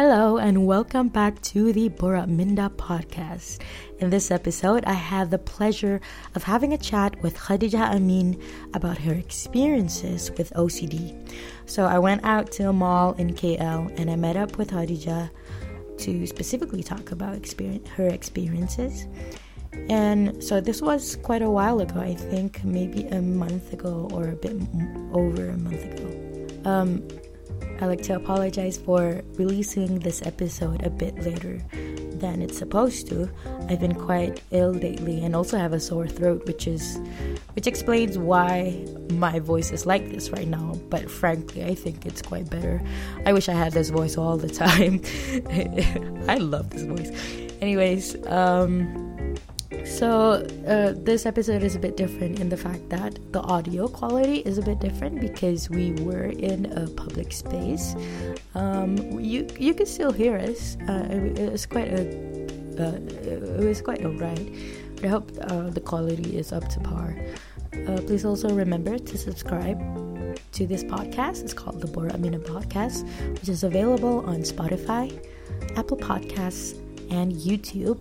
Hello and welcome back to the Borak Minda podcast. In this episode, I have the pleasure of having a chat with Khodijah Amin about her experiences with OCD. So I went out to a mall in KL and I met up with Khodijah to specifically talk about her experiences. And so this was quite a while ago, I think maybe a month ago or a bit over a month ago. I'd like to apologize for releasing this episode a bit later than it's supposed to. I've been quite ill lately and also have a sore throat, which explains why my voice is like this right now. But frankly, I think it's quite better. I wish I had this voice all the time. I love this voice. Anyways, So this episode is a bit different in the fact that the audio quality is a bit different because we were in a public space. You can still hear us. It was quite alright. But I hope the quality is up to par. Please also remember to subscribe to this podcast. It's called the Borak Minda Podcast, which is available on Spotify, Apple Podcasts, and YouTube.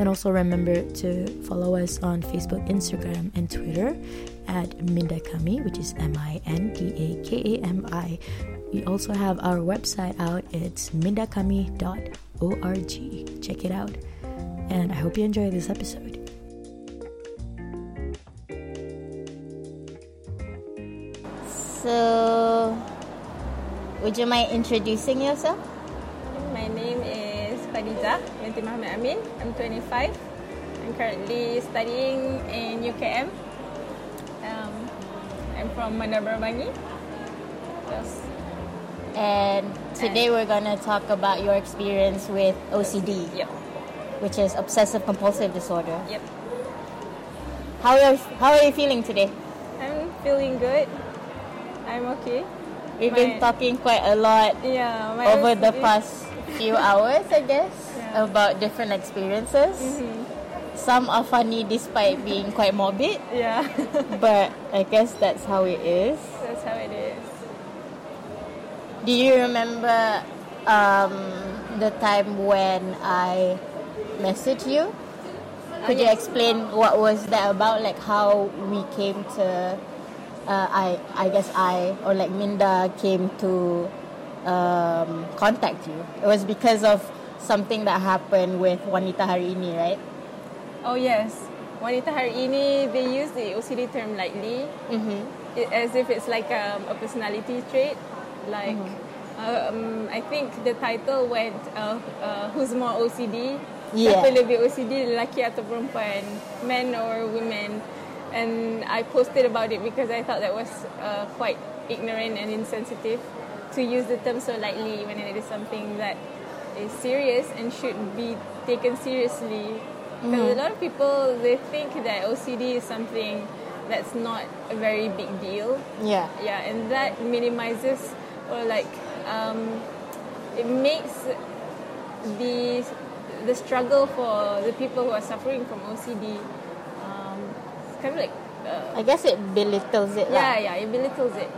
And also remember to follow us on Facebook, Instagram, and Twitter at Mindakami, which is MINDAKAMI. We also have our website out. It's mindakami.org. Check it out. And I hope you enjoy this episode. So, would you mind introducing yourself? My name is Khodijah Amin. I'm 25. I'm currently studying in UKM. I'm from Mandarbani. Yes. And today we're going to talk about your experience with OCD, which is obsessive compulsive disorder. Yep. How are you feeling today? I'm feeling good. I'm okay. We've been talking quite a lot over OCD. The past few hours, I guess, about different experiences. Mm-hmm. Some are funny despite being quite morbid. Yeah. But I guess that's how it is. That's how it is. Do you remember the time when I messaged you? Could you explain what was that about? Like how we came to, Minda came to contact you. It was because of something that happened with Wanita Hari Ini, right? Oh yes, Wanita Hari Ini. They use the OCD term lightly, as if it's like a personality trait. Like I think the title went, "Who's more OCD?" Yeah. Siapa lebih OCD, lelaki atau perempuan, men or women? And I posted about it because I thought that was quite ignorant and insensitive to use the term so lightly when it is something that is serious and should be taken seriously. Because a lot of people, they think that OCD is something that's not a very big deal. Yeah. Yeah, and that minimizes or it makes the struggle for the people who are suffering from OCD I guess it belittles it. It belittles it.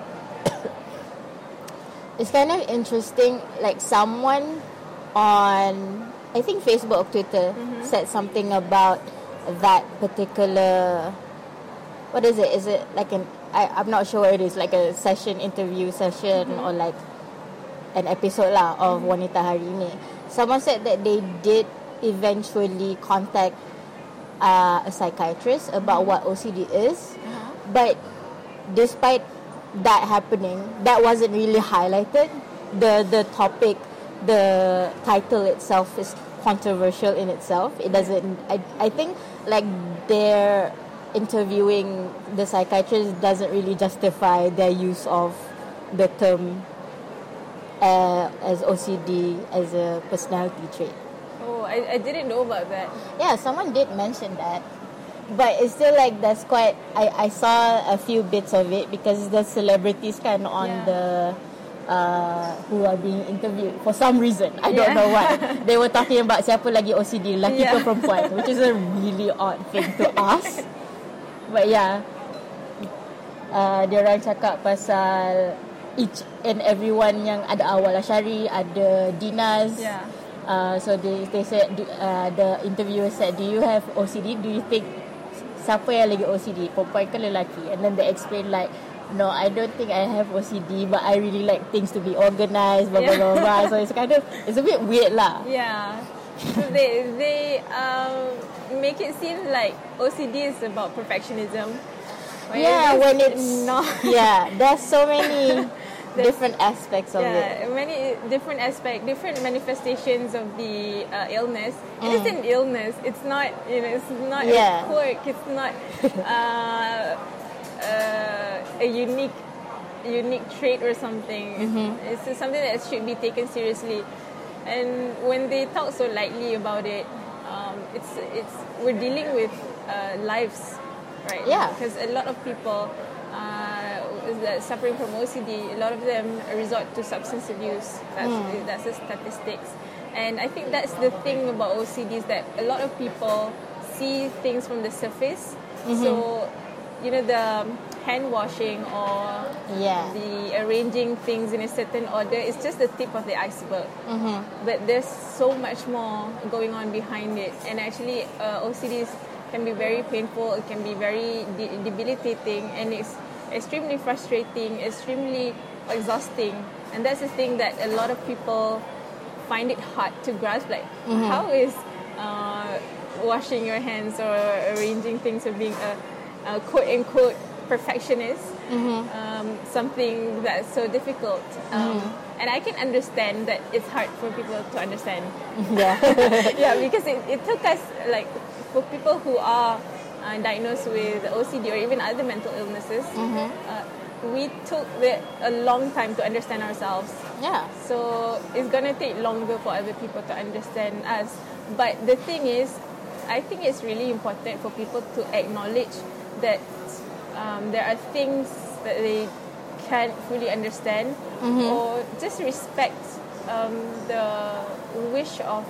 It's kind of interesting, like someone on, I think Facebook or Twitter, said something about that particular, what is it? Is it like I'm not sure what it is, like a session, interview session, or like an episode of Wanita Hari Ini. Someone said that they did eventually contact a psychiatrist about what OCD is, but despite that happening, that wasn't really highlighted. The topic, the title itself is controversial in itself. It doesn't, I think like their interviewing the psychiatrist doesn't really justify their use of the term as OCD as a personality trait. Oh, I didn't know about that. Yeah, someone did mention that. But it's still like that's quite. I saw a few bits of it because the celebrities kind of on the who are being interviewed for some reason. I don't know why. They were talking about siapa lagi OCD, laki ke perempuan, which is a really odd thing to ask. But dia orang cakap pasal each and everyone yang ada Awal Ashari, ada Dinas. Yeah. So they said, the interviewer said, do you have OCD? Do you think siapa yang lagi OCD, perempuan ke lelaki? And then they explain like, no, I don't think I have OCD, but I really like things to be organised, blah blah blah, blah. So it's kind of, it's a bit weird lah. Yeah. They make it seem like OCD is about perfectionism. When it's not. Yeah, there's so many different aspects of it. Yeah, many different aspects, different manifestations of the illness. It is an illness. It's not, you know, it's not a quirk. It's not a unique trait or something. Mm-hmm. It's something that should be taken seriously. And when they talk so lightly about it, it's we're dealing with lives, right? Yeah. Because a lot of people suffering from OCD, a lot of them resort to substance abuse. That's the statistics. And I think that's the thing about OCD, is that a lot of people see things from the surface. Mm-hmm. So, you know, the hand washing or the arranging things in a certain order is just the tip of the iceberg. Mm-hmm. But there's so much more going on behind it. And actually, OCDs can be very painful. It can be very debilitating, and it's extremely frustrating, extremely exhausting. And that's the thing that a lot of people find it hard to grasp. Like, mm-hmm. how is washing your hands or arranging things or being a quote-unquote perfectionist, mm-hmm. Something that's so difficult. Mm-hmm. And I can understand that it's hard for people to understand. Yeah. Yeah, because it took us, like, for people who are diagnosed with OCD or even other mental illnesses, mm-hmm. We took a long time to understand ourselves. Yeah. So it's going to take longer for other people to understand us. But the thing is, I think it's really important for people to acknowledge that there are things that they can't fully understand, mm-hmm. or just respect the wish of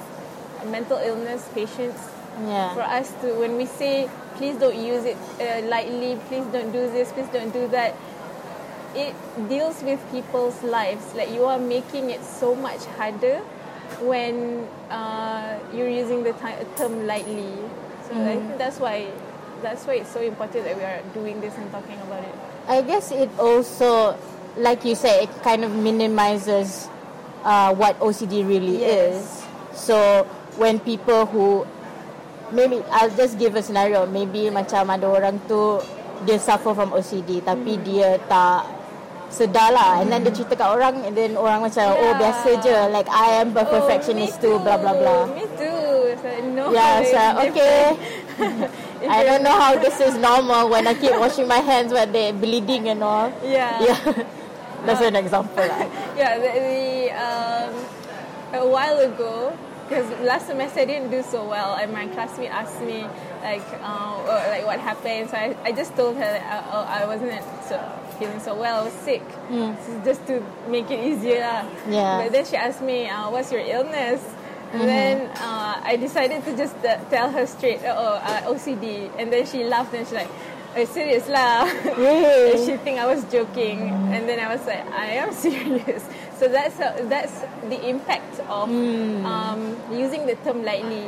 mental illness patients. Yeah. For us to, when we say, please don't use it lightly, please don't do this, please don't do that, it deals with people's lives. Like, you are making it so much harder when you're using the term lightly. So I think that's why it's so important that we are doing this and talking about it. I guess it also, like you say, it kind of minimizes what OCD really is. So when people who, maybe I'll just give a scenario, maybe macam ada orang tu dia suffer from OCD tapi dia tak sedar lah, and then dia cerita kat orang, and then orang macam oh biasa je, like I am a perfectionist too, blah blah blah. Me too. So, no. Yeah, so okay. I don't know how this is normal when I keep washing my hands when they're bleeding and all. Yeah. That's an example lah. Yeah, a while ago, because last semester I didn't do so well, and my classmate asked me like what happened. So I just told her that I wasn't feeling so well. I was sick, so just to make it easier lah. Yeah. But then she asked me, "What's your illness?" And then I decided to just tell her straight, OCD. And then she laughed and she's like, "Are you serious lah?" Really? And she think I was joking, and then I was like, "I am serious." So that's the impact of using the term lightly.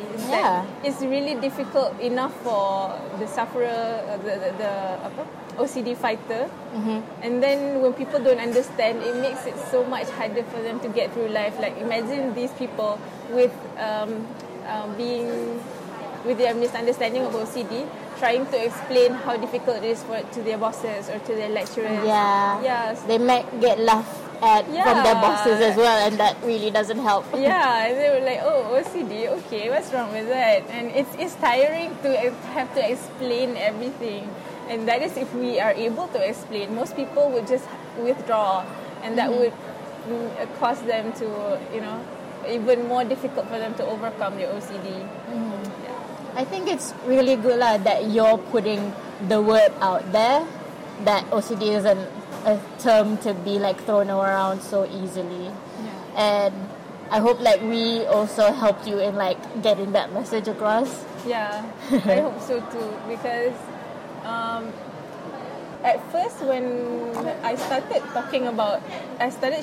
It's really difficult enough for the sufferer, the OCD fighter, and then when people don't understand, it makes it so much harder for them to get through life. Like, imagine these people with being with their misunderstanding of OCD, trying to explain how difficult it is to their bosses or to their lecturers. Yeah. Yes. They might get laughed at from their bosses as well, and that really doesn't help. Yeah, they were like, "Oh, OCD, okay, what's wrong with that?" And it's tiring to have to explain everything. And that is if we are able to explain. Most people would just withdraw, and that would cause them to, you know, even more difficult for them to overcome their OCD. Mm-hmm. I think it's really good that you're putting the word out there, that OCD isn't a term to be like thrown around so easily. Yeah. And I hope like we also helped you in like getting that message across. Yeah, I hope so too, because at first when I started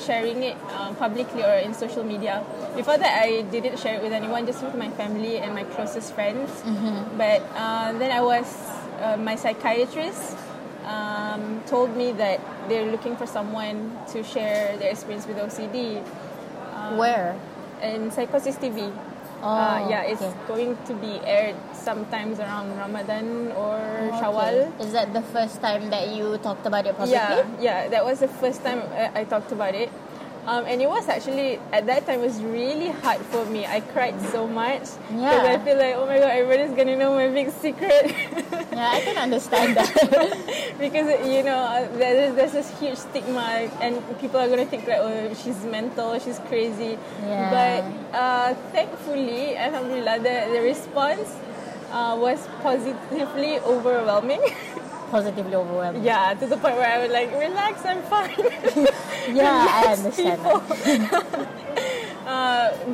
sharing it publicly or in social media. Before that, I didn't share it with anyone, just with my family and my closest friends. Mm-hmm. But then I was my psychiatrist told me that they're looking for someone to share their experience with OCD. Where? In Psychosis TV. It's going to be aired sometimes around Ramadan or Shawwal. Is that the first time that you talked about it publicly? Yeah, that was the first time I talked about it. And it was actually, at that time, it was really hard for me. I cried so much because I feel like, oh my God, everybody's going to know my big secret. Yeah, I can understand that. Because, you know, there's this huge stigma and people are going to think like, oh, she's mental, she's crazy. Yeah. But thankfully, alhamdulillah, the response was positively overwhelming. Positively overwhelming. Yeah, to the point where I was like, relax, I'm fine. Yeah, I understand.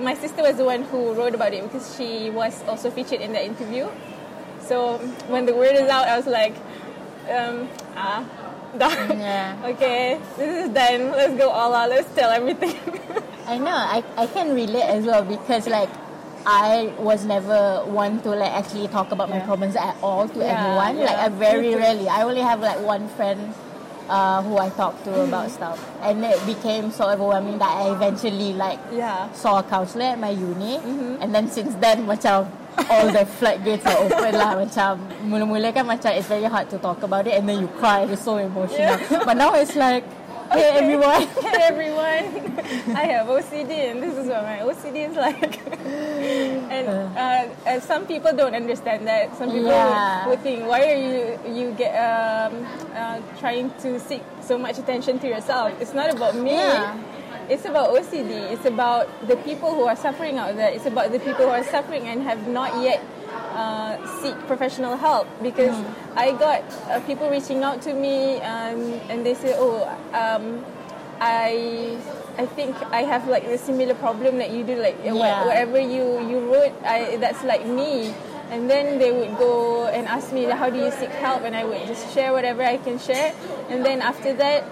My sister was the one who wrote about it because she was also featured in the interview. So when the word is out, I was like, done. Yeah. Okay, this is done. Let's go all out. Let's tell everything. I know. I can relate as well because like I was never one to like actually talk about my problems at all to everyone. Yeah. Like I very rarely. I only have like one friend who I talked to about stuff, and it became so overwhelming that I eventually like saw a counselor at my uni, and then since then macam all the floodgates are open lah. Macam mula-mula kan macam it's very hard to talk about it, and then you cry, it's so emotional. Yeah. But now it's like, hey everyone, hey everyone, I have OCD and this is what my OCD is like. And some people don't understand that. Some people would think, why are you get trying to seek so much attention to yourself? It's not about me. Yeah. It's about OCD. It's about the people who are suffering out there. It's about the people who are suffering and have not yet seek professional help. Because I got people reaching out to me and they say, I think I have like a similar problem that you do. Like whatever you wrote, that's like me. And then they would go and ask me, how do you seek help? And I would just share whatever I can share. And then after that,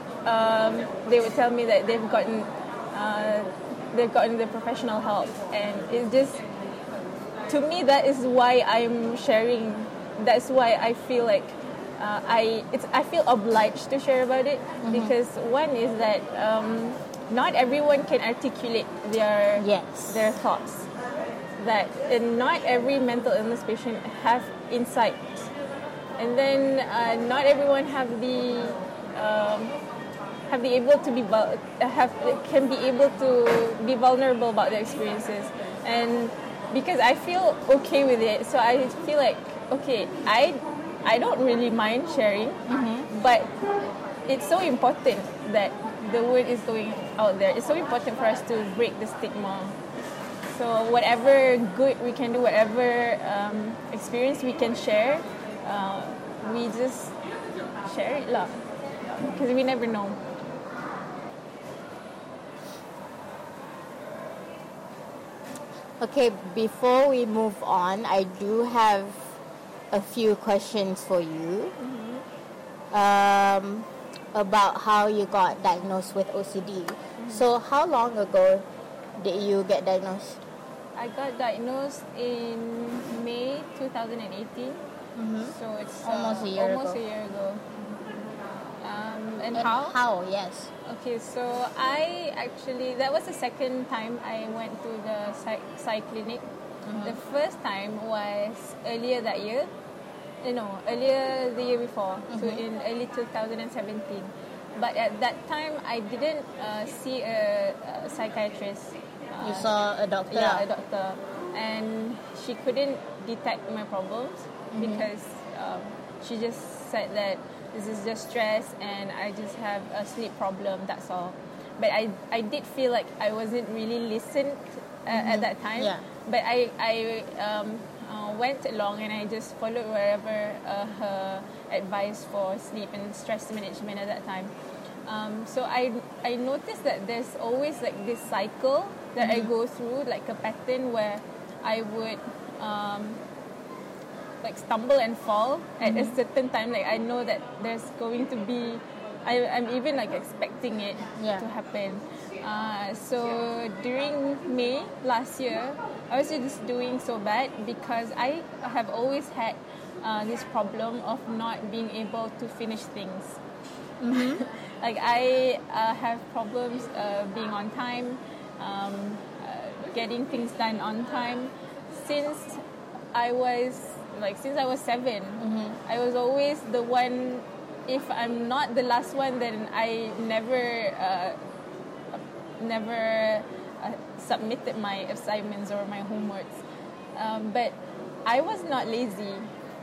they would tell me that they've gotten the professional help, and it's just, to me, that is why I'm sharing. That's why I feel like I feel obliged to share about it, because one is that not everyone can articulate their thoughts, that and not every mental illness patient have insight, and then not everyone can be able to be vulnerable about their experiences. And because I feel okay with it, so I feel like, okay, I don't really mind sharing, but it's so important that the word is going out there. It's so important for us to break the stigma. So whatever good we can do, whatever experience we can share, we just share it lah. Because we never know. Okay, before we move on, I do have a few questions for you about how you got diagnosed with OCD. So, how long ago did you get diagnosed? I got diagnosed in May 2018. So, it's almost a year ago. And how? How, yes. Okay, so I actually, that was the second time I went to the psych clinic. The first time was earlier that year. No, earlier the year before. So in early 2017. But at that time, I didn't see a psychiatrist. You saw a doctor? Yeah, a doctor. And she couldn't detect my problems because she just said that this is just stress and I just have a sleep problem, that's all. But I did feel like I wasn't really listened at that time. Yeah. But I went along and I just followed wherever her advice for sleep and stress management at that time. So I noticed that there's always like this cycle that I go through, like a pattern where I would like stumble and fall at a certain time. Like I know that there's going to be, I'm even like expecting it to happen. So during May last year, I was just doing so bad because I have always had this problem of not being able to finish things. Like I have problems being on time, getting things done on time. Since I was 7, I was always the one. If I'm not the last one, then I never submitted my assignments or my homeworks. But I was not lazy.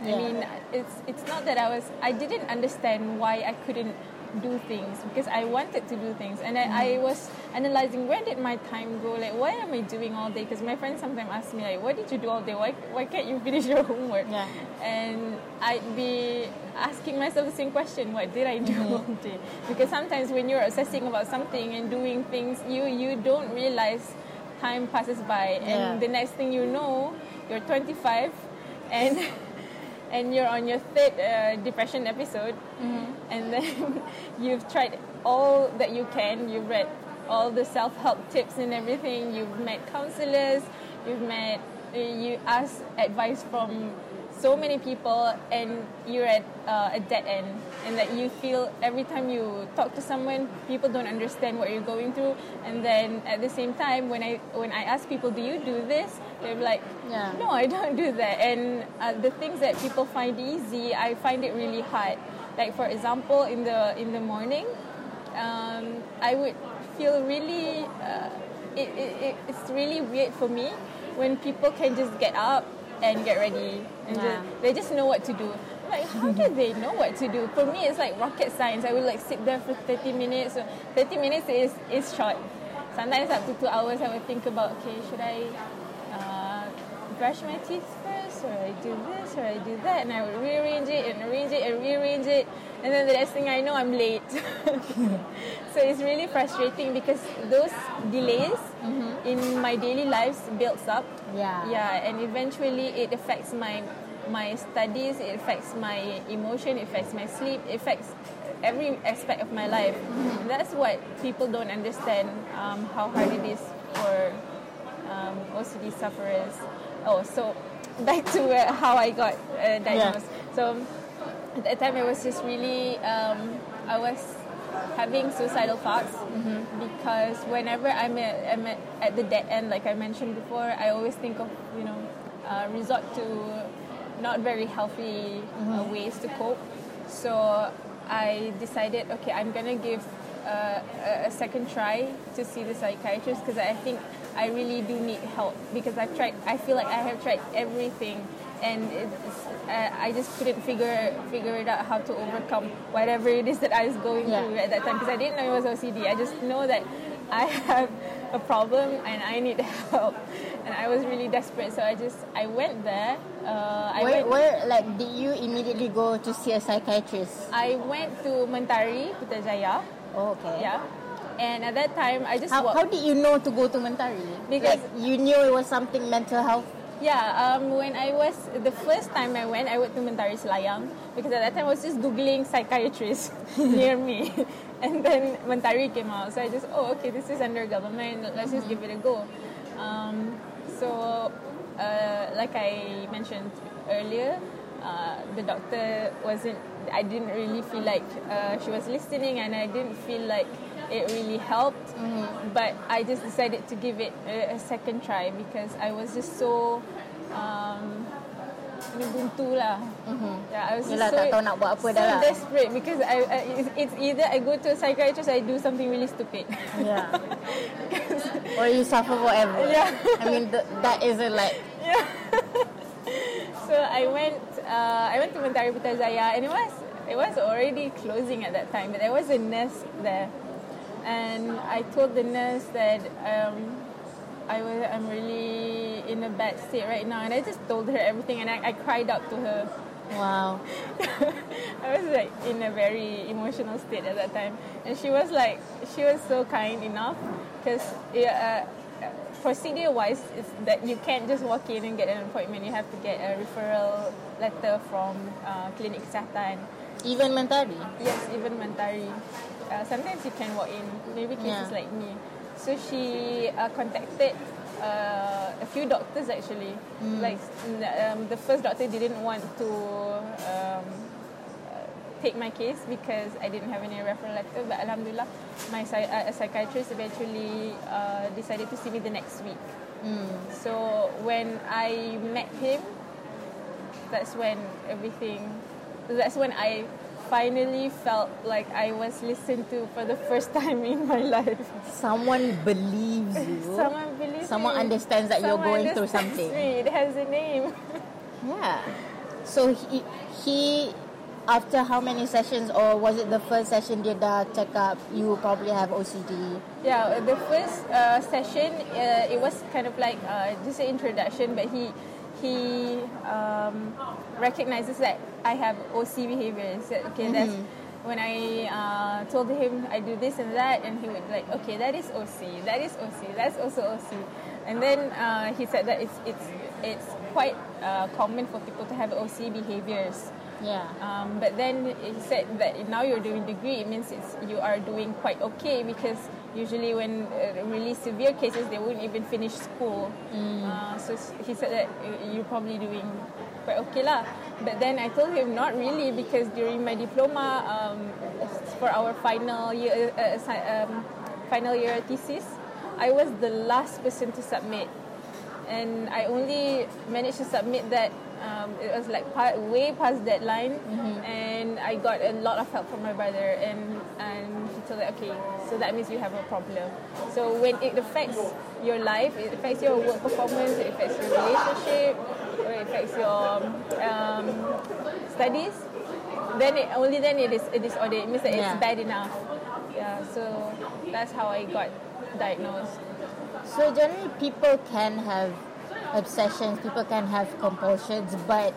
I mean, it's not that I didn't understand why I couldn't do things, because I wanted to do things, and I was analysing, where did my time go? Like, why am I doing all day? Because my friends sometimes ask me, like, what did you do all day? Why can't you finish your homework? And I'd be asking myself the same question, what did I do all day? Because sometimes when you're obsessing about something and doing things, you don't realise time passes by, and the next thing you know, you're 25 and and you're on your third depression episode, and then you've tried all that you can. You've read all the self-help tips and everything. You've met counselors. You asked advice from so many people, and you're at a dead end. And that you feel every time you talk to someone, people don't understand what you're going through. And then at the same time, when I ask people, do you do this? They're like, no, I don't do that. And the things that people find easy, I find it really hard. Like, for example, in the morning, I would feel really it's really weird for me when people can just get up and get ready, and they just know what to do. Like, how do they know what to do? For me, it's like rocket science. I would like sit there for 30 minutes. So 30 minutes is short. Sometimes up to 2 hours, I would think about, okay, should I brush my teeth first, or I do this, or I do that? And I would rearrange it, and arrange it, and rearrange it. And then the next thing I know, I'm late. So it's really frustrating because those delays in my daily lives builds up. Yeah, and eventually it affects my studies, it affects my emotion, it affects my sleep, it affects every aspect of my life. That's what people don't understand, how hard it is for OCD sufferers. So back to how I got diagnosed. So at that time, I was just really, I was having suicidal thoughts, because whenever I'm at the dead end, like I mentioned before, I always think of, resort to not very healthy ways to cope. So I decided, okay, I'm going to give a second try to see the psychiatrist, because I think I really do need help, because I feel like I have tried everything, and I just couldn't figure it out how to overcome whatever it is that I was going through at that time, because I didn't know it was OCD. I just know that I have a problem and I need help, and I was really desperate. So I went there. Where did you immediately go to see a psychiatrist? I went to Mentari Putrajaya. Oh, okay. Yeah. And at that time, I just walked. How did you know to go to Mentari? Because you knew it was something mental health. Yeah, when I was, the first time I went to Mentari Selayang, because at that time I was just googling psychiatrists near me, and then Mentari came out. So I just, okay, this is under government, let's just give it a go. So like I mentioned earlier, the doctor I didn't really feel like she was listening, and I didn't feel like it really helped, but I just decided to give it a second try, because I was just so buntu lah. Yeah, I was so desperate, because I it's either I go to a psychiatrist, I do something really stupid, or you suffer forever. I mean, that isn't like. So I went to Mentari Putrajaya, and it was already closing at that time, but there was a nurse there. And I told the nurse that I'm really in a bad state right now, and I just told her everything, and I cried out to her. Wow. I was like in a very emotional state at that time, and she was so kind enough, because procedure wise is that you can't just walk in and get an appointment. You have to get a referral letter from klinik kesihatan. Even Mentari? Yes, even Mentari. Sometimes you can walk in, maybe cases like me. So she contacted a few doctors actually. Like the first doctor didn't want to take my case because I didn't have any referral letter, but alhamdulillah my psychiatrist eventually decided to see me the next week. So when I met him, that's when I finally felt like I was listened to for the first time in my life. Someone believes you. Someone believes someone me. Understands that someone you're going through something. Me. It has a name. Yeah. So he after how many sessions, or was it the first session dia dah cakap you probably have OCD? Yeah, the first session it was kind of like just an introduction, but he recognizes that I have OC behavior. So, okay, that's when I told him I do this and that, and he would like, okay, that is OC, that is OC, that's also OC. And then he said that it's quite common for people to have OC behaviors. Yeah. But then he said that now you're doing degree, it means you are doing quite okay, because usually when really severe cases, they won't even finish school. So he said that you're probably doing quite okay lah. But then I told him not really, because during my diploma, for our final year thesis, I was the last person to submit, and I only managed to submit that. It was like way past deadline, and I got a lot of help from my brother, and he told me, okay, so that means you have a problem. So when it affects your life, it affects your work performance, it affects your relationship, or it affects your studies, then then it is a disorder. It means that it's bad enough. Yeah, so that's how I got diagnosed. So generally people can have obsessions, people can have compulsions, but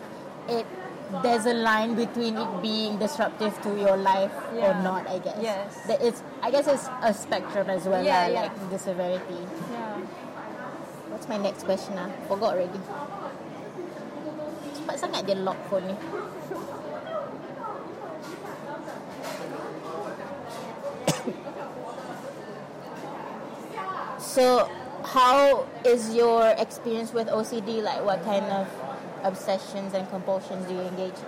there's a line between it being disruptive to your life or not, I guess. Yes. I guess it's a spectrum as well, like disability. Yeah. What's my next question? Forgot already. Cepat sangat dia lock phone ni. So, how is your experience with OCD? Like, what kind of obsessions and compulsions do you engage in?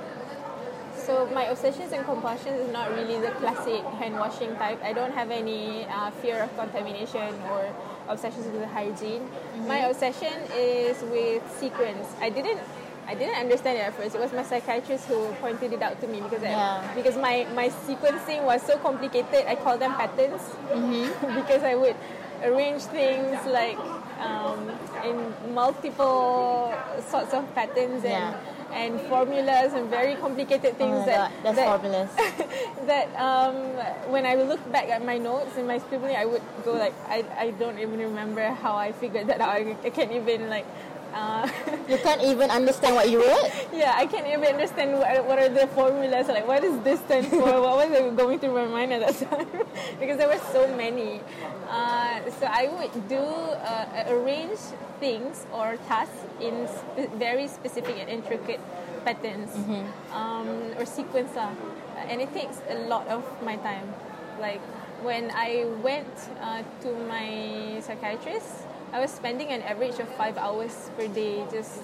So my obsessions and compulsions is not really the classic hand washing type. I don't have any fear of contamination or obsessions with hygiene. My obsession is with sequence. I didn't understand it at first. It was my psychiatrist who pointed it out to me, because my sequencing was so complicated. I call them patterns because I would arrange things like in multiple sorts of patterns and formulas and very complicated things. Oh my God, that's fabulous. When I look back at my notes and my scribbling, I would go like, I don't even remember how I figured that out. I can't even like. You can't even understand what you wrote? Yeah, I can't even understand what are the formulas, like what is this stand for? What was going through my mind at that time? Because there were so many. So I would do arrange things or tasks in very specific and intricate patterns or sequence. And it takes a lot of my time. Like when I went to my psychiatrist, I was spending an average of 5 hours per day just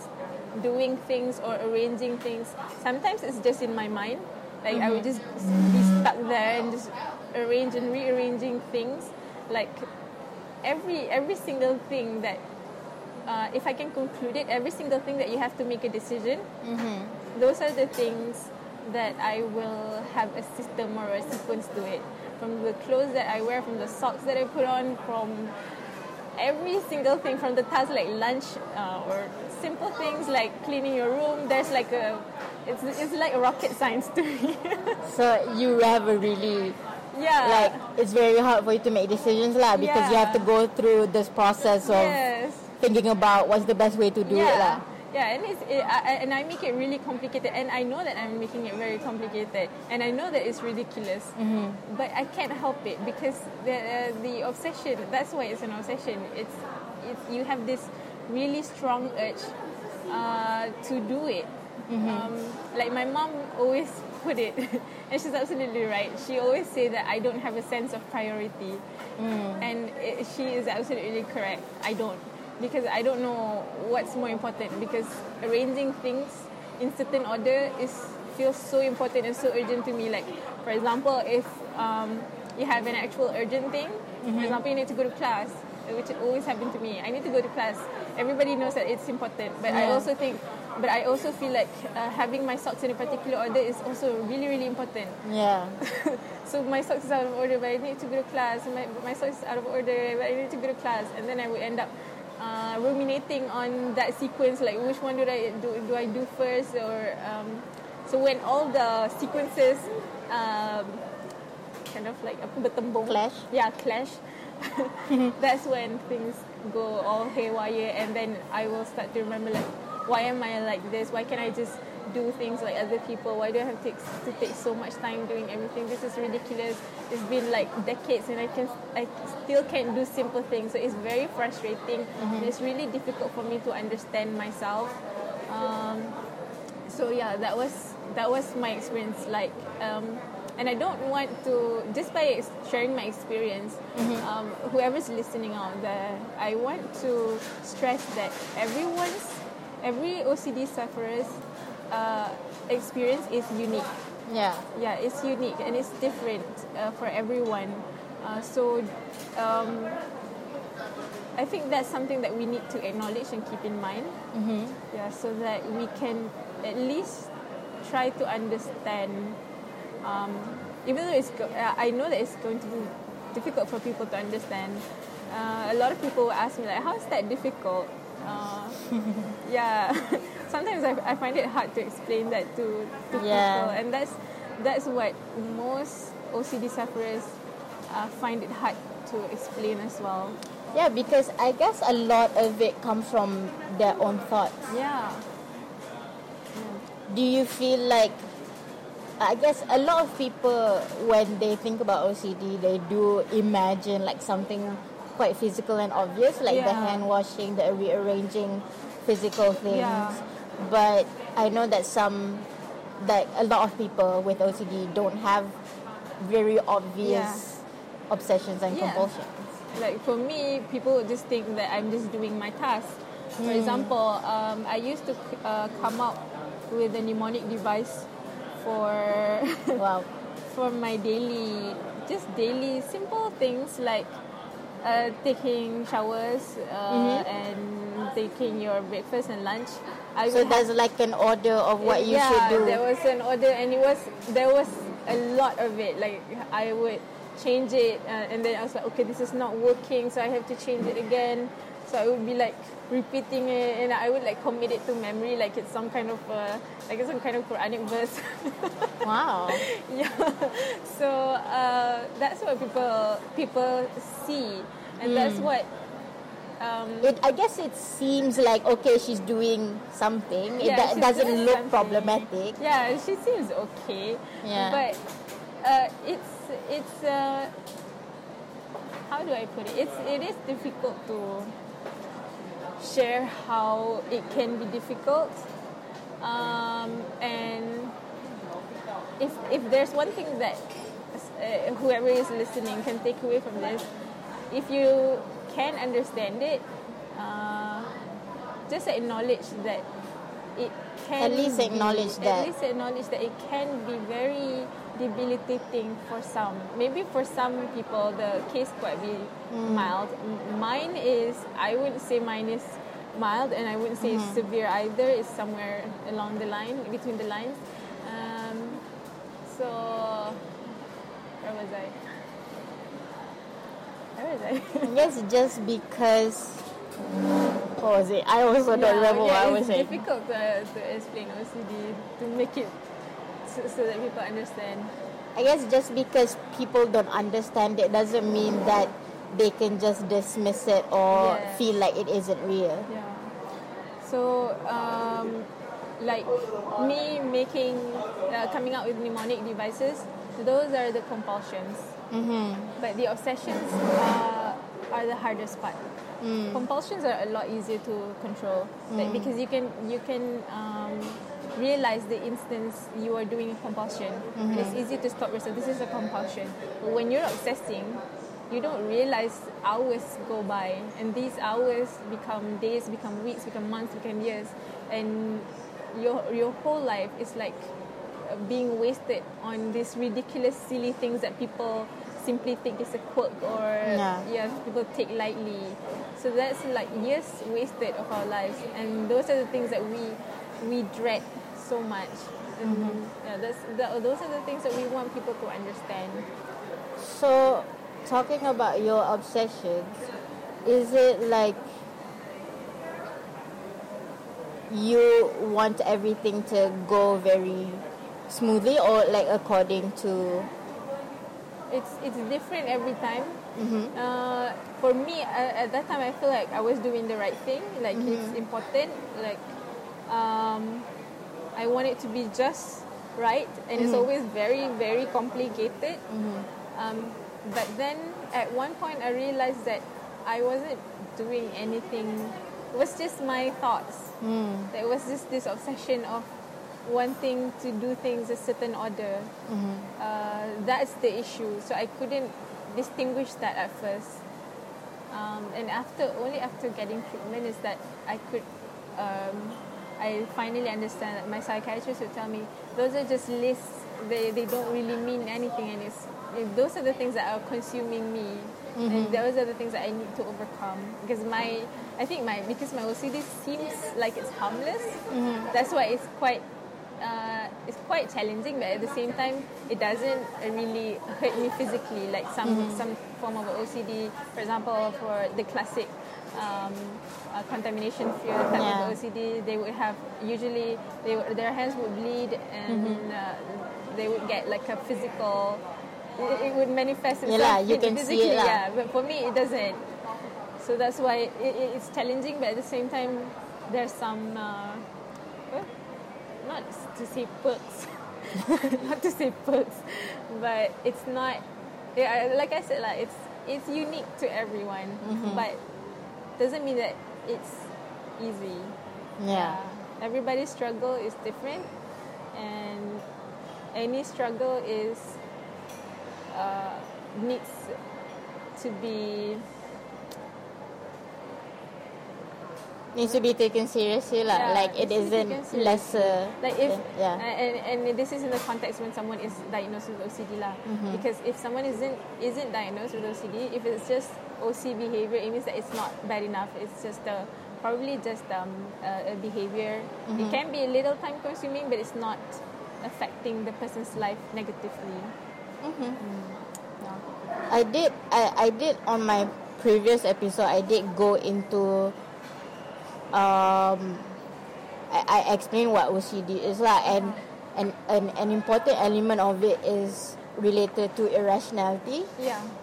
doing things or arranging things. Sometimes it's just in my mind. Like I would just be stuck there and just arrange and rearranging things. Like every single thing that, if I can conclude it, every single thing that you have to make a decision, those are the things that I will have a system or a sequence to it. From the clothes that I wear, from the socks that I put on, from every single thing, from the tasks like lunch or simple things like cleaning your room, there's like it's like a rocket science to me. So you have a really like it's very hard for you to make decisions lah, because you have to go through this process of thinking about what's the best way to do it lah. Yeah, and and I make it really complicated, and I know that I'm making it very complicated, and I know that it's ridiculous, but I can't help it because the obsession. That's why it's an obsession. It's you have this really strong urge to do it. Mm-hmm. Like my mom always put it, and she's absolutely right. She always say that I don't have a sense of priority, and she is absolutely correct. I don't, because I don't know what's more important. Because arranging things in certain order feels so important and so urgent to me. Like, for example, if you have an actual urgent thing, for example, you need to go to class, which always happened to me. I need to go to class. Everybody knows that it's important, but I also think. But I also feel like having my socks in a particular order is also really, really important. Yeah. So my socks is out of order, but I need to go to class. My socks is out of order, but I need to go to class. And then I would end up ruminating on that sequence, like which one do I do first, or so when all the sequences kind of like bertembung, clash. That's when things go all haywire, and then I will start to remember, like, why am I like this? Why can't I just do things like other people? Why do I have to take so much time doing everything? This is ridiculous. It's been like decades, and I still can't do simple things. So it's very frustrating. Mm-hmm. It's really difficult for me to understand myself. So yeah, that was my experience. Like, and I don't want to, just by sharing my experience, whoever's listening out there, I want to stress that every OCD sufferer's experience is unique. Yeah, it's unique and it's different for everyone. So I think that's something that we need to acknowledge and keep in mind. Mm-hmm. Yeah, so that we can at least try to understand. Even though I know that it's going to be difficult for people to understand. A lot of people ask me, like, how is that difficult? Yeah, sometimes I find it hard to explain that to people, and that's what most OCD sufferers find it hard to explain as well. Yeah, because I guess a lot of it comes from their own thoughts. Do you feel like, I guess a lot of people when they think about OCD, they do imagine like something quite physical and obvious, like the hand washing, the rearranging physical things. But I know that a lot of people with OCD don't have very obvious obsessions and compulsions. Like for me, people just think that I'm just doing my task. For example, I used to come up with a mnemonic device for for my daily simple things like taking showers and taking your breakfast and lunch. So there's like an order of what you should do. There was an order, and there was a lot of it. Like I would change it, and then I was like, okay, this is not working, so I have to change it again. So I would be like repeating it, and I would like commit it to memory, like it's some kind of a Quranic verse. Wow. Yeah. So that's what people see, and that's what. I guess it seems like, okay, she's doing something. It doesn't look something problematic. Yeah, she seems okay. Yeah. But it's how do I put it? It is difficult to share how it can be difficult. And if there's one thing that whoever is listening can take away from this, if you can understand it, just acknowledge that it can at least acknowledge that it can be very debilitating for some. Maybe for some people the case could be mild. Mine is, I wouldn't say mine is mild, and I wouldn't say it's severe either. It's somewhere along the line, between the lines. So where was I? I guess just because I also don't remember what I was saying. It's difficult to explain OCD, to make it so that people understand. I guess just because people don't understand it doesn't mean that they can just dismiss it or feel like it isn't real. Yeah. So, like me making, coming out with mnemonic devices, those are the compulsions. But the obsessions are the hardest part. Compulsions are a lot easier to control, like, because you can realize the instance you are doing a compulsion. It's easy to stop yourself. This is a compulsion. But when you're obsessing, you don't realize hours go by, and these hours become days, become weeks, become months, become years, and your whole life is like being wasted on these ridiculous, silly things that people simply think is a quirk, or people take lightly. So that's like years wasted of our lives, and those are the things that we dread so much. Those are the things that we want people to understand. So, talking about your obsessions, is it like you want everything to go very smoothly, or like according to? It's different every time. For me, at that time, I feel like I was doing the right thing. Like, it's important. Like, I want it to be just right, and it's always very, very complicated. But then at one point I realized that I wasn't doing anything. It was just my thoughts. It was just this obsession of wanting to do things a certain order. That's the issue. So I couldn't distinguish that at first. And only after getting treatment is that I could. I finally understand that my psychiatrist would tell me those are just lists. They don't really mean anything, and it's. If those are the things that are consuming me, and those are the things that I need to overcome, because my OCD seems like it's harmless. That's why it's quite challenging, but at the same time it doesn't really hurt me physically, like some form of OCD, for example, for the classic contamination fear type of OCD, they would have usually their hands would bleed, and they would get like a physical. It would manifest itself. You can see it. Yeah, but for me, it doesn't. So that's why it's challenging, but at the same time, there's some, not to say perks, but it's not, like I said, like, it's unique to everyone, but doesn't mean that it's easy. Yeah. Everybody's struggle is different, and any struggle is needs to be taken seriously, like it isn't lesser. Like and this is in the context when someone is diagnosed with OCD, because if someone isn't diagnosed with OCD, if it's just OC behavior, it means that it's not bad enough. It's just probably just a behavior. It can be a little time consuming, but it's not affecting the person's life negatively. I did on my previous episode. I did go into I explained what OCD is like, and an important element of it is related to irrationality.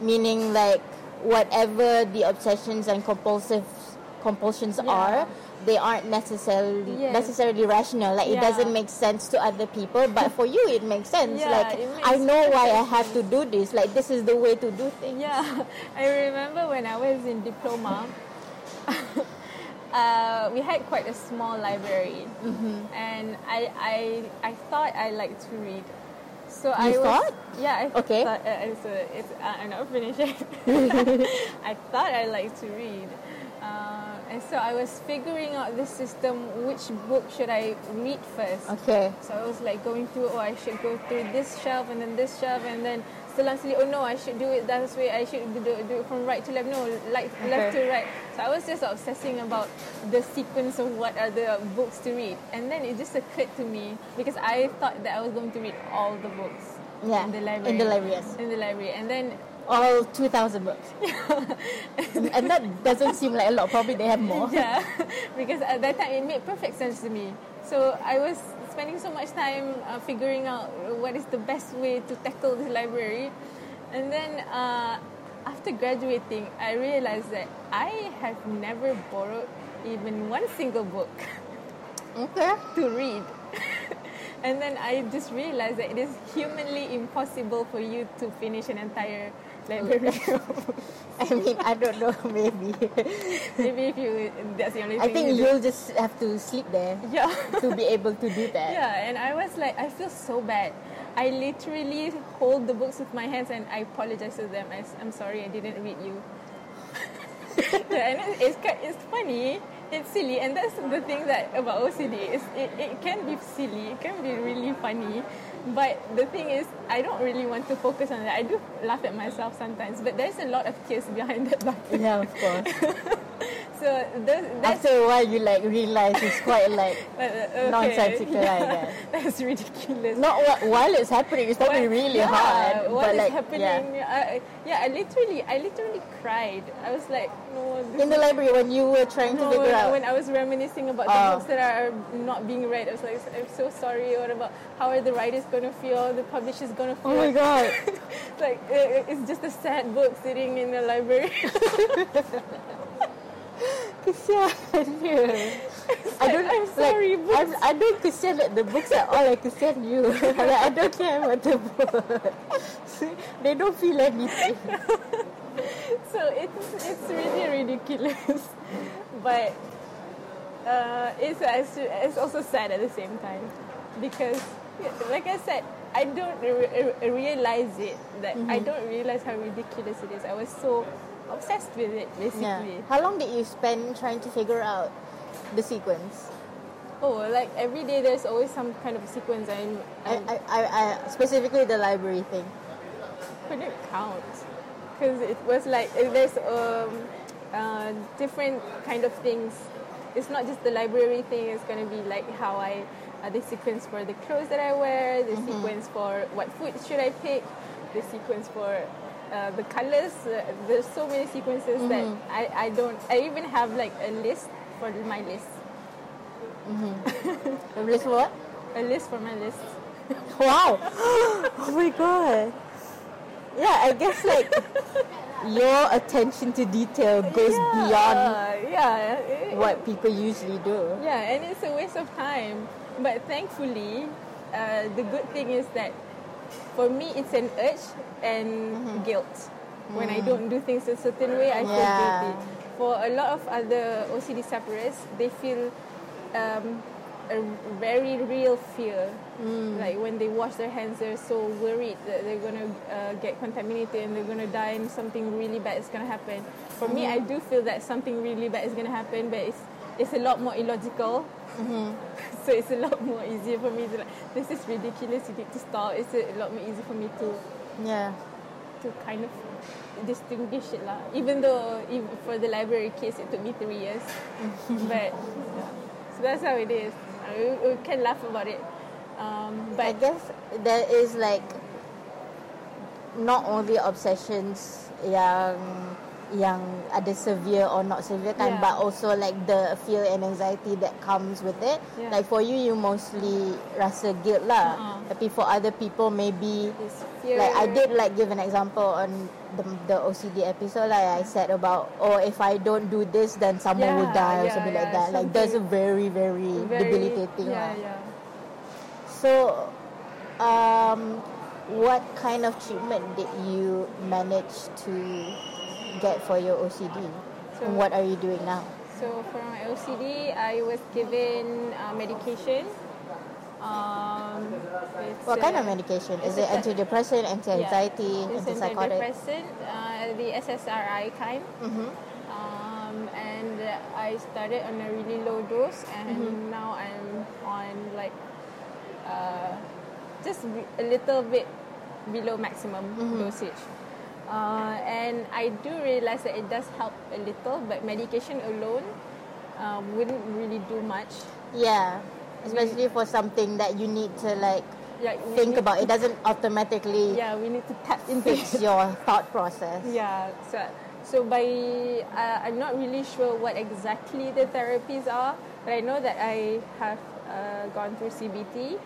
Meaning like whatever the obsessions and compulsions are, they aren't necessarily rational. Like, it doesn't make sense to other people, but for you it makes sense. Like, I know why I have to do this. Like, this is the way to do things. Yeah, I remember when I was in diploma, we had quite a small library, and I thought I liked to read. So I'm not finished yet. I thought I liked to read. And so I was figuring out the system, which book should I read first. Okay. So I was like going through, I should go through this shelf and then this shelf, and then lastly, I should do it that way. I should do it from right to left. No, left to right. So I was just obsessing about the sequence of what are the books to read. And then it just occurred to me, because I thought that I was going to read all the books in the library. And then all 2,000 books. And that doesn't seem like a lot. Probably they have more. Yeah, because at that time it made perfect sense to me. So I was spending so much time figuring out what is the best way to tackle this library. And then after graduating, I realized that I have never borrowed even one single book to read. And then I just realized that it is humanly impossible for you to finish an entire Like baby. I mean, I don't know. Maybe. Maybe if you, that's the only thing. I think you'll just have to sleep there. Yeah. To be able to do that. Yeah, and I was like, I feel so bad. I literally hold the books with my hands and I apologize to them. I'm sorry, I didn't read you. And it's funny. It's silly, and that's the thing that about OCD is it can be silly, it can be really funny, but the thing is I don't really want to focus on that. I do laugh at myself sometimes, but there's a lot of tears behind that laughter. Yeah, of course. So that's, after a while you like realize it's quite like okay, nonsensical, yeah, I guess. That's ridiculous. Not while it's happening, it's probably really hard. What but is like, happening? Yeah. I literally cried. I was like, no. In the library when you were trying to figure out. When I was reminiscing about the books that are not being read, I was like, I'm so sorry. What about how are the writers going to feel? The publishers going to feel? Oh my god! Like it's just a sad book sitting in the library. Kesian you. I'm sorry, like, books. I don't kesian at the books at all. I kesian you. Like, I don't care about the books. They don't feel anything. So it's really ridiculous, but it's also sad at the same time because, like I said, I don't realize it. That I don't realize how ridiculous it is. I was so obsessed with it, basically. Yeah. How long did you spend trying to figure out the sequence? Oh, like every day there's always some kind of sequence. I specifically the library thing. Couldn't count because it was like there's different kind of things. It's not just the library thing. It's gonna be like how I the sequence for the clothes that I wear, the sequence for what food should I pick, the sequence for the colors, there's so many sequences that I even have like a list for my list. A list for what? A list for my list. Wow! Oh my god! Yeah, I guess like your attention to detail goes beyond what people usually do. Yeah, and it's a waste of time. But thankfully, the good thing is that for me, it's an urge and guilt. When I don't do things a certain way, I feel guilty. For a lot of other OCD sufferers, they feel a very real fear. Like when they wash their hands, they're so worried that they're going to get contaminated and they're going to die and something really bad is going to happen. For me, I do feel that something really bad is going to happen, but it's a lot more illogical. So it's a lot more easier for me to like, this is ridiculous, you need to stop. It's a lot more easy for me to to kind of distinguish it lah. Even though for the library case it took me 3 years, but so that's how it is. We can laugh about it, but I guess there is like not only obsessions yang ada severe or not severe kan, but also like the fear and anxiety that comes with it. Like for you mostly rasa guilt lah, tapi for other people maybe like I did like give an example on the OCD episode like I said about if I don't do this then someone will die or something like that. Like that's very, very debilitating lah. So what kind of treatment did you manage to get for your OCD? So, and what are you doing now? So for my OCD, I was given medication. What kind of medication? Is it antidepressant, anti-anxiety, antipsychotic? It's antidepressant, the SSRI kind. And I started on a really low dose, and now I'm on like just a little bit below maximum dosage. And I do realise that it does help a little, but medication alone wouldn't really do much. Yeah, especially for something that you need to like think about. It doesn't automatically. Yeah, we need to tap into your thought process. Yeah, so by I'm not really sure what exactly the therapies are, but I know that I have gone through CBT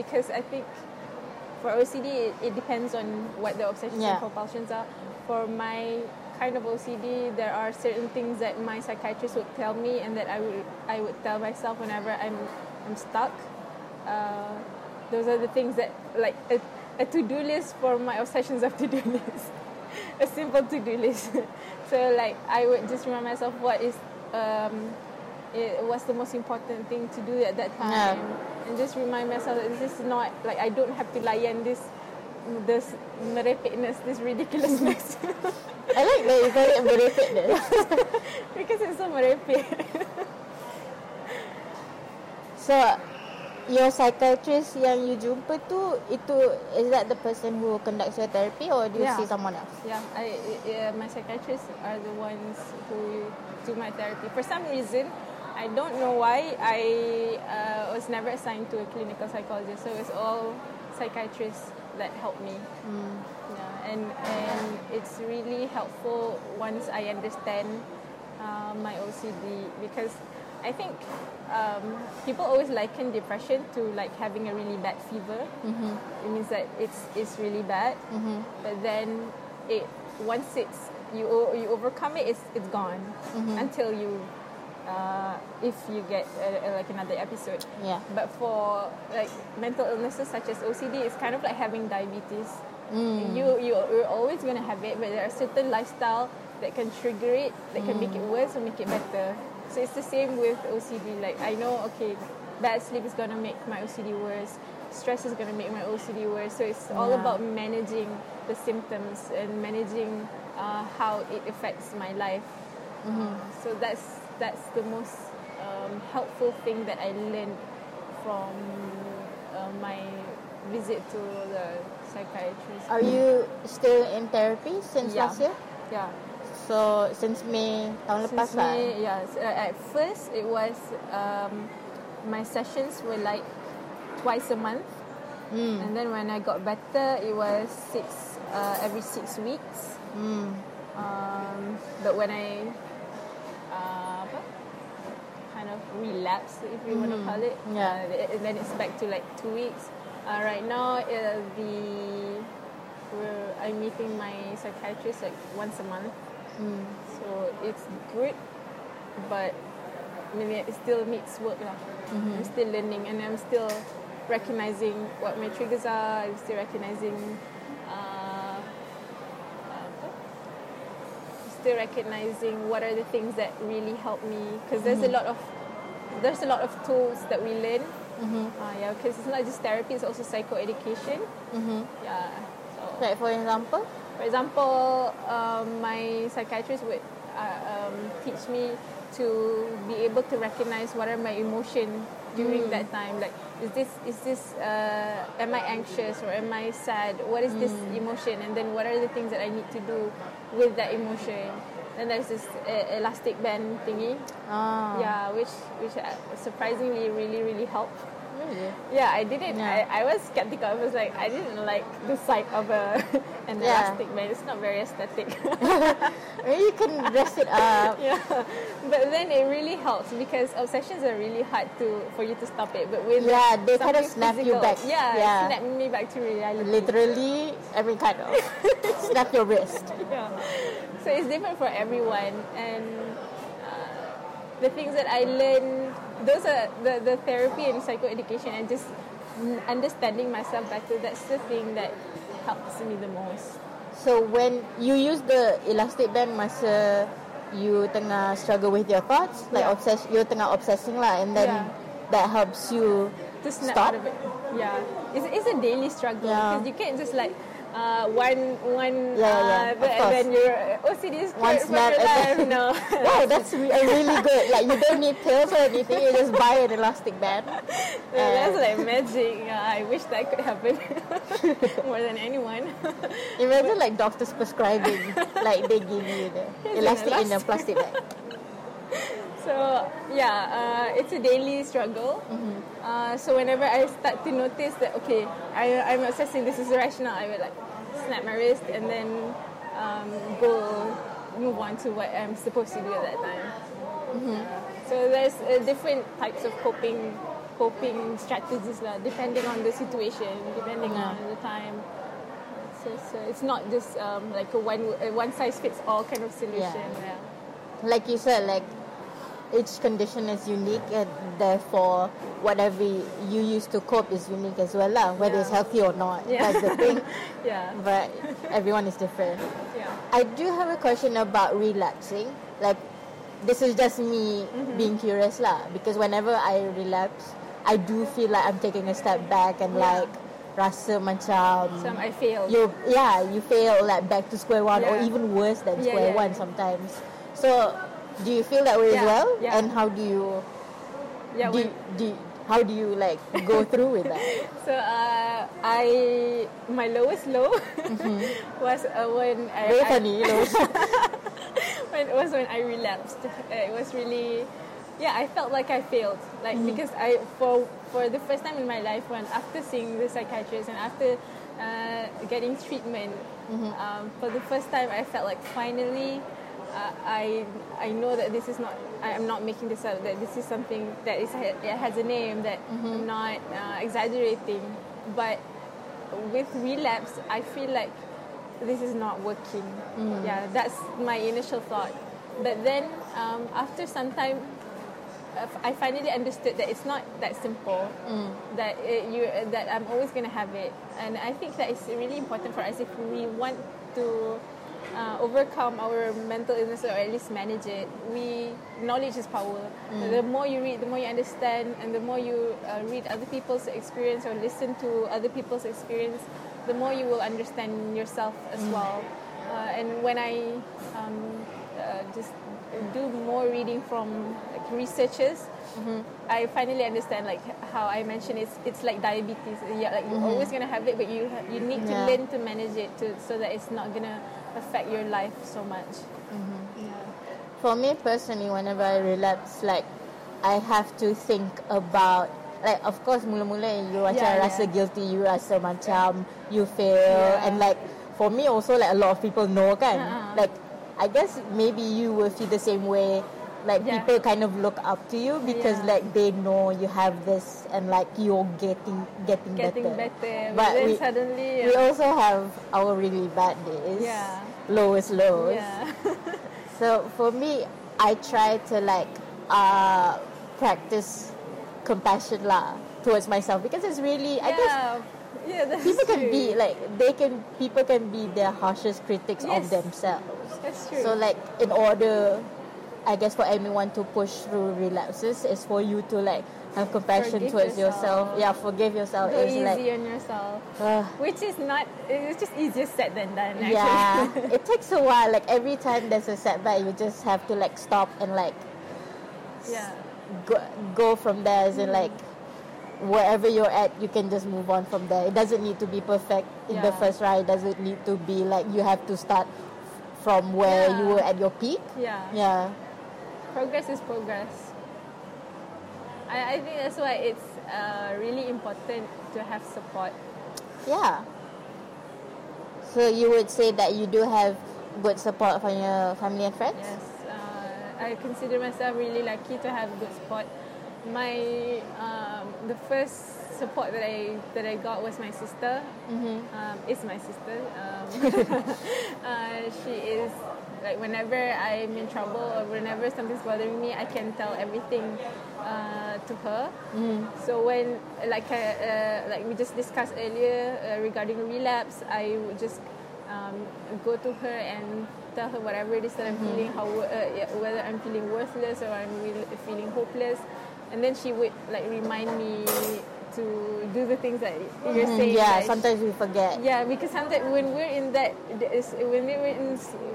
because I think. For OCD, it depends on what the obsessions and compulsions are. For my kind of OCD, there are certain things that my psychiatrist would tell me, and that I would tell myself whenever I'm stuck. Those are the things that like a to-do list for my obsessions of to-do list. A simple to-do list. So like I would just remind myself what is what's the most important thing to do at that time, and just remind myself that this is not like I don't have to layan this merepekness, this ridiculousness. I like that you call it merepekness because it's so merepek. So your psychiatrist yang you jumpa tu, itu is that the person who conducts your therapy or do you see someone else? Yeah, my psychiatrists are the ones who do my therapy. For some reason, I don't know why, I was never assigned to a clinical psychologist, so it's all psychiatrists that helped me. Yeah, and it's really helpful once I understand my OCD, because I think people always liken depression to like having a really bad fever. It means that it's really bad, but then once you overcome it, it's gone until you. If you get like another episode, but for like mental illnesses such as OCD, it's kind of like having diabetes. You're always gonna have it, but there are certain lifestyle that can trigger it, that can make it worse or make it better. So it's the same with OCD. Like I know, okay, bad sleep is gonna make my OCD worse. Stress is gonna make my OCD worse. So it's all about managing the symptoms and managing how it affects my life. So that's the most helpful thing that I learned from my visit to the psychiatrist. Are you still in therapy since last year? Yeah. So since May tahun lepas lah. So at first it was my sessions were like twice a month, and then when I got better, it was every 6 weeks. But when I kind of relapse, if you want to call it, and then it's back to like 2 weeks. Right now I'm meeting my psychiatrist like once a month, so it's good, but it still needs work lah. I'm still learning, and I'm still recognizing what my triggers are. I'm still recognizing what are the things that really help me, because there's a lot of tools that we learn. Because it's not just therapy, it's also psychoeducation. So, like for example, my psychiatrist would teach me to be able to recognize what are my emotions during that time. Like, is this am I anxious or am I sad? What is this emotion? And then what are the things that I need to do with that emotion? And there's this elastic band thingy, which surprisingly really helped. Really? Yeah, I didn't. Yeah. I was skeptical. I was like, I didn't like the sight of an elastic band. It's not very aesthetic. You can dress it up. But then it really helps, because obsessions are really hard for you to stop it. But with they kind of snap physical, you back. Snap me back to reality. Literally, every kind of snap your wrist. So it's different for everyone, and the things that I learned, those are the therapy and psychoeducation, and just understanding myself better. That's the thing that helps me the most. So when you use the elastic band masa you tengah struggle with your thoughts, like you tengah obsessing lah, and then that helps you to snap out of it. It's a daily struggle, because you can't just like then your OCD is cleared for your life. No. Wow, that's really good. Like, you don't need pills or anything. You just buy an elastic band. That's like magic. I wish that could happen more than anyone. Imagine like doctors prescribing, like they give you the elastic in a plastic bag. So it's a daily struggle. So whenever I start to notice that okay, I'm obsessing, this is irrational, I would like snap my wrist and then move on to what I'm supposed to do at that time. So there's different types of coping strategies lah, depending on the situation, depending on the time. So it's not just like a one size fits all kind of solution. Like you said, like each condition is unique, and therefore whatever you use to cope is unique as well lah, whether it's healthy or not. That's the thing. But everyone is different. I do have a question about relapsing. Like, this is just me being curious lah, because whenever I relapse, I do feel like I'm taking a step back and like rasa macam I failed. You fail like back to square one, or even worse than square one sometimes. So do you feel that way as well? And how do you how do you like go through with that? So my lowest low was when I very funny when I relapsed. It was really I felt like I failed, like because I for the first time in my life, when after seeing the psychiatrist and after getting treatment, for the first time I felt like finally I know that this is not, I'm not making this up, that this is something that is, it has a name, that I'm not exaggerating. But with relapse, I feel like this is not working. That's my initial thought. But then after some time, I finally understood that it's not that simple. That that I'm always going to have it. And I think that it's really important for us, if we want to overcome our mental illness, or at least manage it. Knowledge is power. The more you read, the more you understand, and the more you read other people's experience or listen to other people's experience, the more you will understand yourself as well. And when I just do more reading from like researchers, I finally understand, like how I mentioned, it's like diabetes. Like you're always gonna have it, but you need to learn to manage it so that it's not gonna affect your life so much. For me personally, whenever I relapse, like I have to think about, like, of course mula-mula you macam rasa guilty, you rasa macam you fail, and like for me also, like a lot of people know kan, like I guess maybe you will feel the same way. Like people kind of look up to you because like they know you have this, and like you're getting better. But then suddenly we also have our really bad days, lowest lows. So for me, I try to like practice compassion lah towards myself, because it's really I guess. People true. Can be like people can be their harshest critics of themselves. That's true. So like, in order, I guess, for anyone to push through relapses is for you to like have compassion towards yourself. Forgive yourself. Go easy on yourself, which is not. It's just easier said than done. Actually. It takes a while. Like every time there's a setback, you just have to like stop and like go from there. As in like, wherever you're at, you can just move on from there. It doesn't need to be perfect in the first ride. It doesn't need to be like you have to start from where you were at your peak. Progress is progress. I think that's why it's really important to have support. So you would say that you do have good support from your family and friends? Yes, I consider myself really lucky to have good support. My the first support that I got was my sister. It's my sister. She is like, whenever I'm in trouble or whenever something's bothering me, I can tell everything to her. So when like we just discussed earlier regarding relapse, I would just go to her and tell her whatever it is that I'm feeling, whether I'm feeling worthless or I'm feeling hopeless. And then she would like remind me to do the things that you're saying. Yeah, like, sometimes we forget. Yeah, because sometimes when we're in that when we were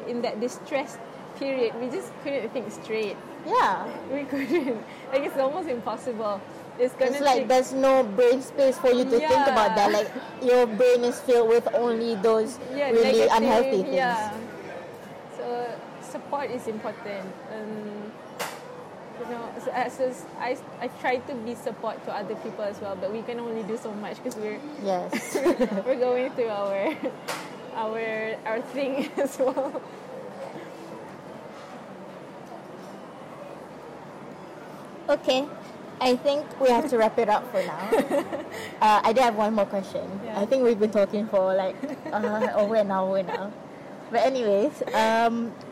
in that distressed period, we just couldn't think straight. Yeah, we couldn't. Like, it's almost impossible. It's like there's no brain space for you to think about that. Like your brain is filled with only those really negative, unhealthy things. So support is important. You know, so I try to be support to other people as well, but we can only do so much because we're going through our thing as well. Okay, I think we have to wrap it up for now. I do have one more question. I think we've been talking for like over an hour now. But anyways,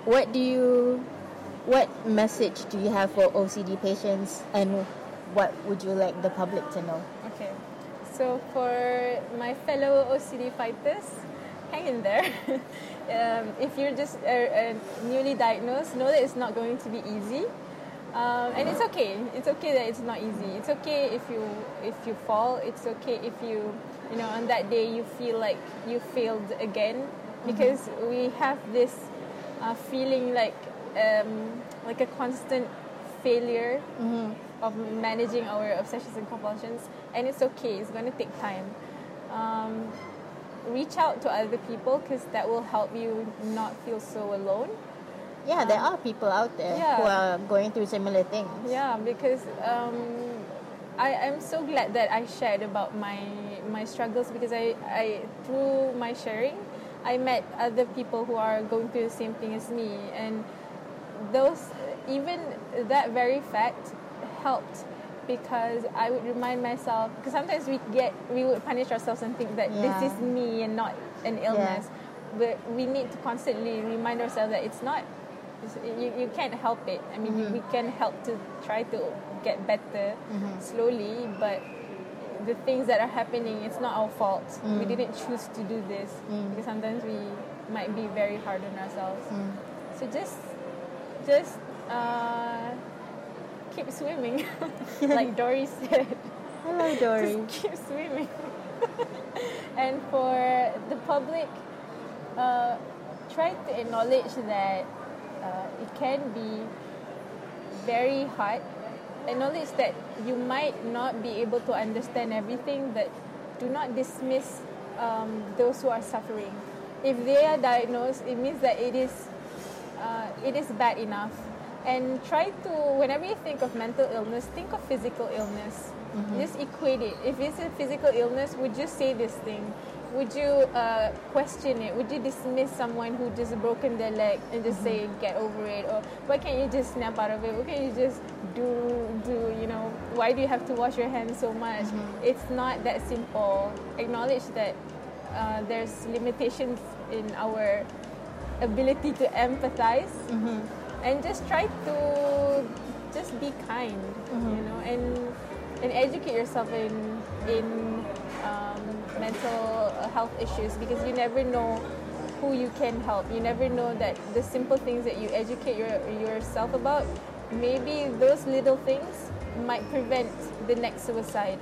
what do you What message do you have for OCD patients, and what would you like the public to know? Okay, so for my fellow OCD fighters, hang in there. If you're just newly diagnosed, know that it's not going to be easy, and it's okay. It's okay that it's not easy. It's okay if you fall. It's okay if you on that day you feel like you failed again, because we have this feeling like a constant failure of managing our obsessions and compulsions, and it's okay. It's going to take time. Reach out to other people, because that will help you not feel so alone. Yeah, there are people out there who are going through similar things. Yeah, because I'm so glad that I shared about my struggles, because I through my sharing, I met other people who are going through the same thing as me, and even that very fact helped, because I would remind myself, because sometimes we would punish ourselves and think that this is me and not an illness, but we need to constantly remind ourselves that it's not. You can't help it. I mean, we can help to try to get better slowly, but the things that are happening, it's not our fault. We didn't choose to do this, because sometimes we might be very hard on ourselves. So just keep swimming. Like Dory said. Hello, Dory. Just keep swimming. And for the public, try to acknowledge that it can be very hard. Acknowledge that you might not be able to understand everything, but do not dismiss those who are suffering. If they are diagnosed, it means that it is bad enough. And try to, whenever you think of mental illness, think of physical illness. Just equate it. If it's a physical illness, would you say this thing? Would you question it? Would you dismiss someone who just broken their leg and just say, get over it? Or why can't you just snap out of it? Why can't you just do why do you have to wash your hands so much? It's not that simple. Acknowledge that there's limitations in our ability to empathize. And just try to just be kind, and educate yourself in mental health issues, because you never know who you can help. You never know that the simple things that you educate yourself about, maybe those little things might prevent the next suicide.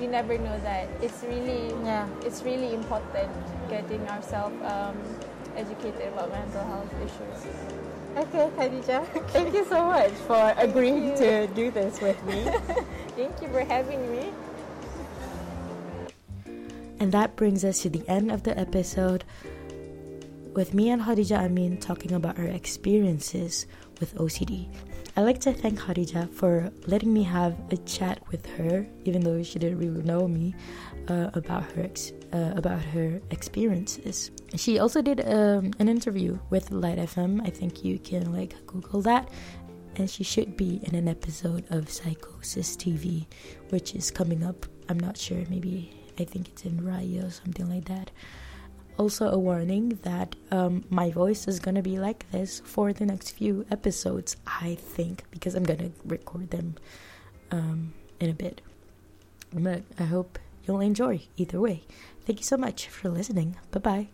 You never know that. It's really important getting ourselves educated about mental health issues. Okay, Khodijah, thank you so much for agreeing to do this with me. Thank you for having me. And that brings us to the end of the episode with me and Khodijah Amin talking about our experiences with OCD. I'd like to thank Khodijah for letting me have a chat with her, even though she didn't really know me, about her experiences. She also did an interview with Light FM. I think you can Google that, and she should be in an episode of Psychosis TV, which is coming up. I'm not sure. Maybe I think it's in Raya or something like that. Also, a warning that my voice is going to be like this for the next few episodes, I think, because I'm going to record them in a bit. But I hope you'll enjoy either way. Thank you so much for listening. Bye-bye.